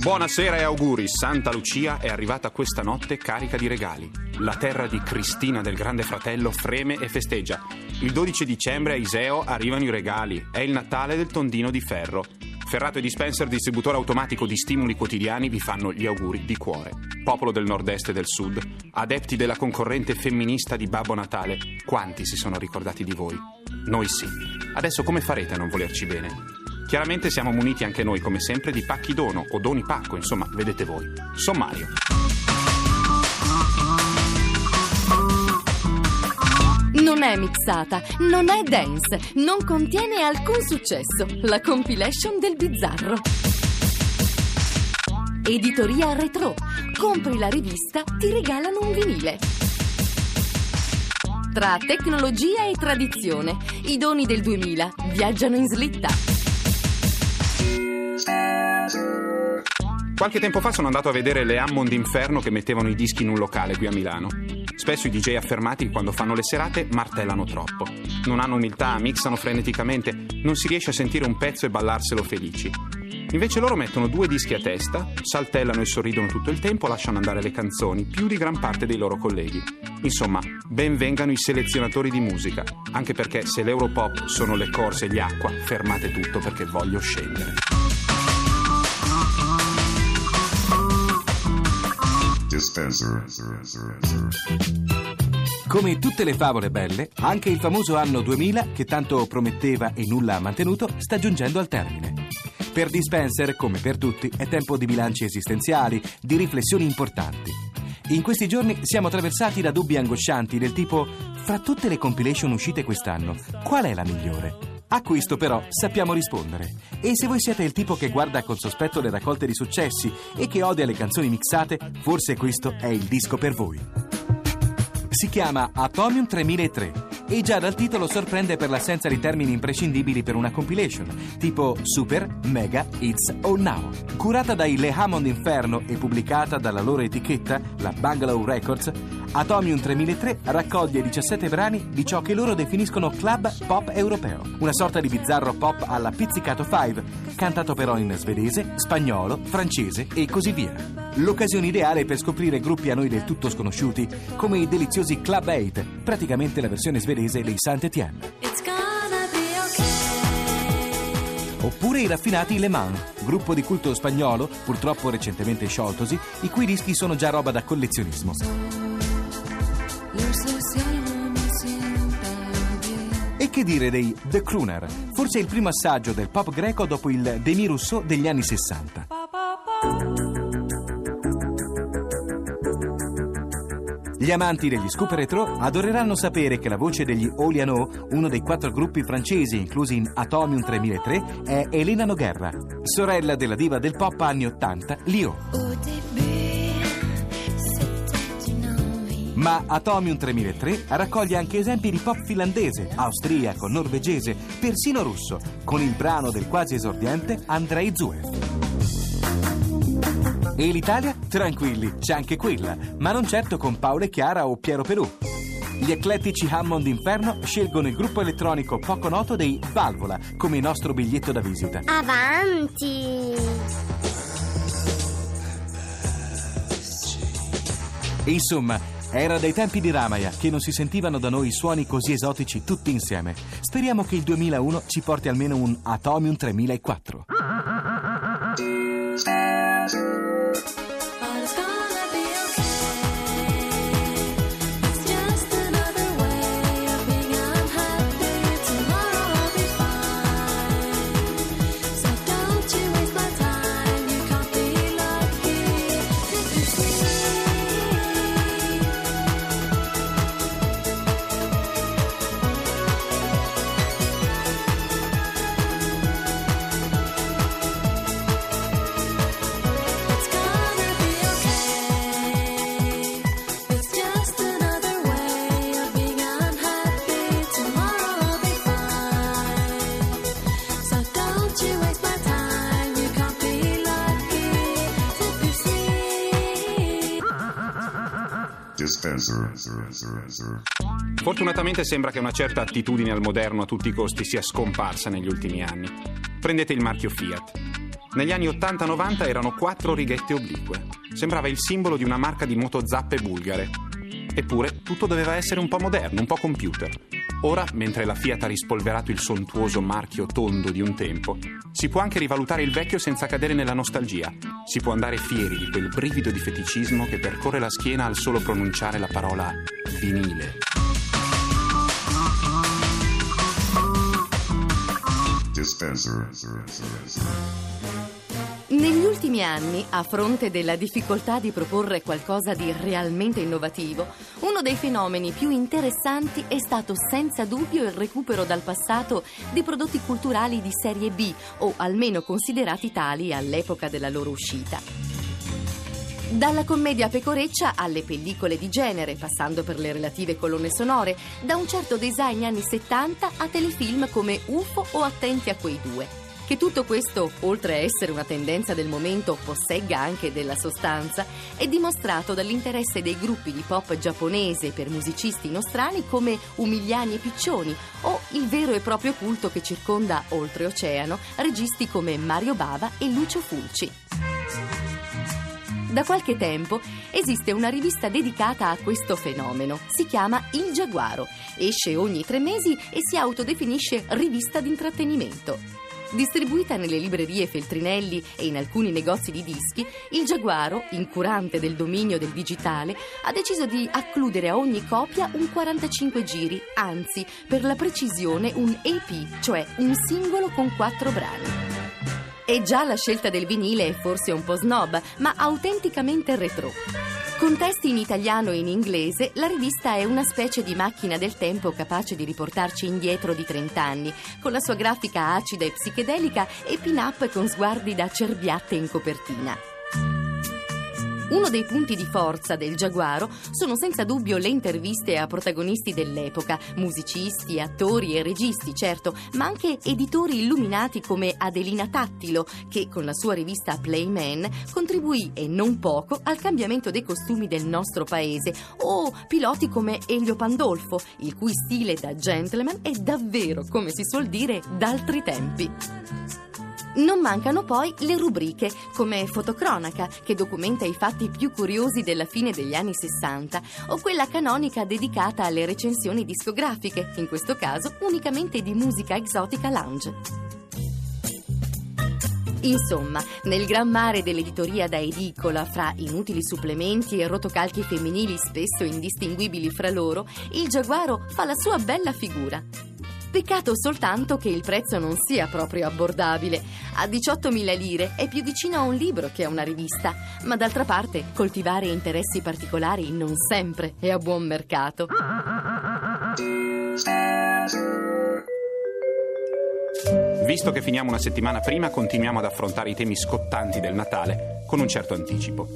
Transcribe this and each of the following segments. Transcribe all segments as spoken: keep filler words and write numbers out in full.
Buonasera e auguri. Santa Lucia è arrivata questa notte carica di regali. La terra di Cristina del Grande Fratello freme e festeggia. Il dodici dicembre a Iseo arrivano i regali. È il Natale del tondino di ferro. Ferrato e Dispenser, distributore automatico di stimoli quotidiani, vi fanno gli auguri di cuore. Popolo del nord-est e del sud, adepti della concorrente femminista di Babbo Natale, quanti si sono ricordati di voi? Noi sì. Adesso come farete a non volerci bene? Chiaramente siamo muniti anche noi, come sempre, di pacchi dono o doni pacco, insomma, vedete voi. Sommario. Non è mixata, non è dance, non contiene alcun successo. La compilation del bizzarro. Editoria Retro. Compri la rivista, ti regalano un vinile. Tra tecnologia e tradizione, i doni del duemila viaggiano in slitta. Qualche tempo fa sono andato a vedere Le Hammond Inferno, che mettevano i dischi in un locale qui a Milano. Spesso i D J affermati, quando fanno le serate, martellano troppo. Non hanno umiltà, mixano freneticamente, non si riesce a sentire un pezzo e ballarselo felici. Invece loro mettono due dischi a testa, saltellano e sorridono tutto il tempo, lasciano andare le canzoni, più di gran parte dei loro colleghi. Insomma, ben vengano i selezionatori di musica, anche perché se l'Europop sono le corse e gli acqua, fermate tutto perché voglio scendere. Come tutte le favole belle, anche il famoso anno duemila, che tanto prometteva e nulla ha mantenuto, sta giungendo al termine. Per Dispenser, come per tutti, è tempo di bilanci esistenziali, di riflessioni importanti. In questi giorni siamo attraversati da dubbi angoscianti del tipo: fra tutte le compilation uscite quest'anno, qual è la migliore? A questo però sappiamo rispondere. E se voi siete il tipo che guarda con sospetto le raccolte di successi e che odia le canzoni mixate, forse questo è il disco per voi. Si chiama Atomium tremila tre. E già dal titolo sorprende per l'assenza di termini imprescindibili per una compilation, tipo Super, Mega, It's or Now. Curata dai Le Hammond Inferno e pubblicata dalla loro etichetta, la Bungalow Records, Atomium tremila tre raccoglie diciassette brani di ciò che loro definiscono club pop europeo, una sorta di bizzarro pop alla Pizzicato cinque, cantato però in svedese, spagnolo, francese e così via. L'occasione ideale per scoprire gruppi a noi del tutto sconosciuti, come i deliziosi Club otto, praticamente la versione svedese dei Saint-Étienne. Okay. Oppure i raffinati Le Mans, gruppo di culto spagnolo, purtroppo recentemente scioltosi, i cui dischi sono già roba da collezionismo. E che dire dei The Clooner, forse il primo assaggio del pop greco dopo il Demi Russo degli anni sessanta. Gli amanti degli scoop retro adoreranno sapere che la voce degli Oliano, uno dei quattro gruppi francesi inclusi in Atomium tremila tre, è Elena Noguerra, sorella della diva del pop anni ottanta, Lio. Ma Atomium tremila tre raccoglie anche esempi di pop finlandese, austriaco, norvegese, persino russo, con il brano del quasi esordiente Andrei Zuev. E l'Italia? Tranquilli, c'è anche quella, ma non certo con Paolo e Chiara o Piero Pelù. Gli eclettici Hammond Inferno scelgono il gruppo elettronico poco noto dei Valvola come nostro biglietto da visita. Avanti! Insomma, era dai tempi di Ramaya che non si sentivano da noi suoni così esotici tutti insieme. Speriamo che il duemilauno ci porti almeno un Atomium tremila quattro. Dispenser. Fortunatamente sembra che una certa attitudine al moderno a tutti i costi sia scomparsa negli ultimi anni. Prendete il marchio Fiat. Negli anni ottanta novanta erano quattro righette oblique. Sembrava il simbolo di una marca di motozappe bulgare. Eppure tutto doveva essere un po' moderno, un po' computer. Ora, mentre la Fiat ha rispolverato il sontuoso marchio tondo di un tempo, si può anche rivalutare il vecchio senza cadere nella nostalgia. Si può andare fieri di quel brivido di feticismo che percorre la schiena al solo pronunciare la parola vinile. Negli ultimi anni, a fronte della difficoltà di proporre qualcosa di realmente innovativo, uno dei fenomeni più interessanti è stato senza dubbio il recupero dal passato di prodotti culturali di serie B, o almeno considerati tali all'epoca della loro uscita. Dalla commedia pecoreccia alle pellicole di genere, passando per le relative colonne sonore, da un certo design anni settanta a telefilm come U F O o Attenti a quei due. Che tutto questo, oltre a essere una tendenza del momento, possegga anche della sostanza, è dimostrato dall'interesse dei gruppi di pop giapponese per musicisti nostrani come Umigliani e Piccioni, o il vero e proprio culto che circonda oltreoceano registi come Mario Bava e Lucio Fulci. Da qualche tempo esiste una rivista dedicata a questo fenomeno. Si chiama Il Giaguaro. Esce ogni tre mesi e si autodefinisce rivista d'intrattenimento. Distribuita nelle librerie Feltrinelli e in alcuni negozi di dischi, Il Giaguaro, incurante del dominio del digitale, ha deciso di accludere a ogni copia un quarantacinque giri, anzi, per la precisione un E P, cioè un singolo con quattro brani. E già la scelta del vinile è forse un po' snob, ma autenticamente retro. Con testi in italiano e in inglese, la rivista è una specie di macchina del tempo capace di riportarci indietro di trenta anni, con la sua grafica acida e psichedelica e pin-up con sguardi da cerbiatte in copertina. Uno dei punti di forza del Giaguaro sono senza dubbio le interviste a protagonisti dell'epoca, musicisti, attori e registi, certo, ma anche editori illuminati come Adelina Tattilo, che con la sua rivista Playman contribuì, e non poco, al cambiamento dei costumi del nostro paese, o piloti come Elio Pandolfo, il cui stile da gentleman è davvero, come si suol dire, d'altri tempi. Non mancano poi le rubriche, come Fotocronaca, che documenta i fatti più curiosi della fine degli anni sessanta, o quella canonica dedicata alle recensioni discografiche, in questo caso unicamente di musica exotica lounge. Insomma, nel gran mare dell'editoria da edicola, fra inutili supplementi e rotocalchi femminili spesso indistinguibili fra loro, Il Giaguaro fa la sua bella figura. Peccato soltanto che il prezzo non sia proprio abbordabile. A diciottomila lire è più vicino a un libro che a una rivista, ma d'altra parte coltivare interessi particolari non sempre è a buon mercato. Visto che finiamo una settimana prima, continuiamo ad affrontare i temi scottanti del Natale con un certo anticipo.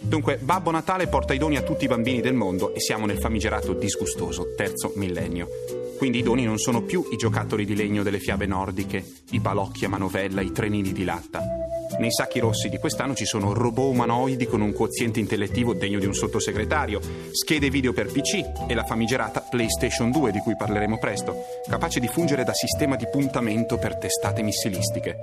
Dunque, Babbo Natale porta i doni a tutti i bambini del mondo e siamo nel famigerato disgustoso terzo millennio. Quindi i doni non sono più i giocattoli di legno delle fiabe nordiche, i balocchi a manovella, i trenini di latta. Nei sacchi rossi di quest'anno ci sono robot umanoidi con un quoziente intellettivo degno di un sottosegretario, schede video per P C e la famigerata PlayStation due, di cui parleremo presto, capace di fungere da sistema di puntamento per testate missilistiche.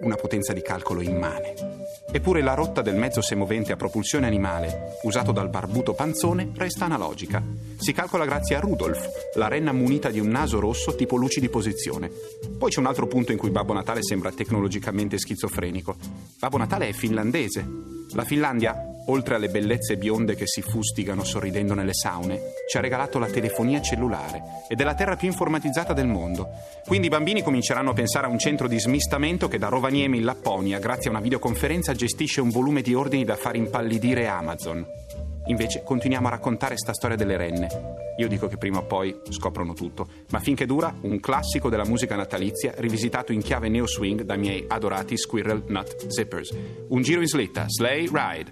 Una potenza di calcolo immane. Eppure la rotta del mezzo semovente a propulsione animale, usato dal barbuto panzone, resta analogica. Si calcola grazie a Rudolf, la renna munita di un naso rosso tipo luci di posizione. Poi c'è un altro punto in cui Babbo Natale sembra tecnologicamente schizofrenico. Babbo Natale è finlandese. La Finlandia, oltre alle bellezze bionde che si fustigano sorridendo nelle saune, ci ha regalato la telefonia cellulare ed è la terra più informatizzata del mondo. Quindi i bambini cominceranno a pensare a un centro di smistamento che da Rovaniemi in Lapponia, grazie a una videoconferenza, gestisce un volume di ordini da far impallidire Amazon. Invece continuiamo a raccontare sta storia delle renne. Io dico che prima o poi scoprono tutto, ma finché dura un classico della musica natalizia rivisitato in chiave neo swing dai miei adorati Squirrel Nut Zippers. Un giro in slitta, sleigh ride.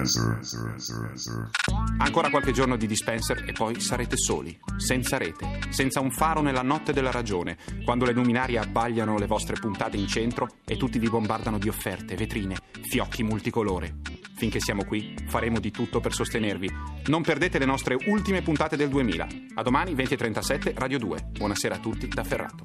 Dispenser. Ancora qualche giorno di Dispenser e poi sarete soli, senza rete, senza un faro nella notte della ragione, quando le luminarie abbagliano le vostre puntate in centro e tutti vi bombardano di offerte, vetrine, fiocchi multicolore. Finché siamo qui, faremo di tutto per sostenervi. Non perdete le nostre ultime puntate del duemila. A domani venti e trentasette, Radio due. Buonasera a tutti da Ferrato.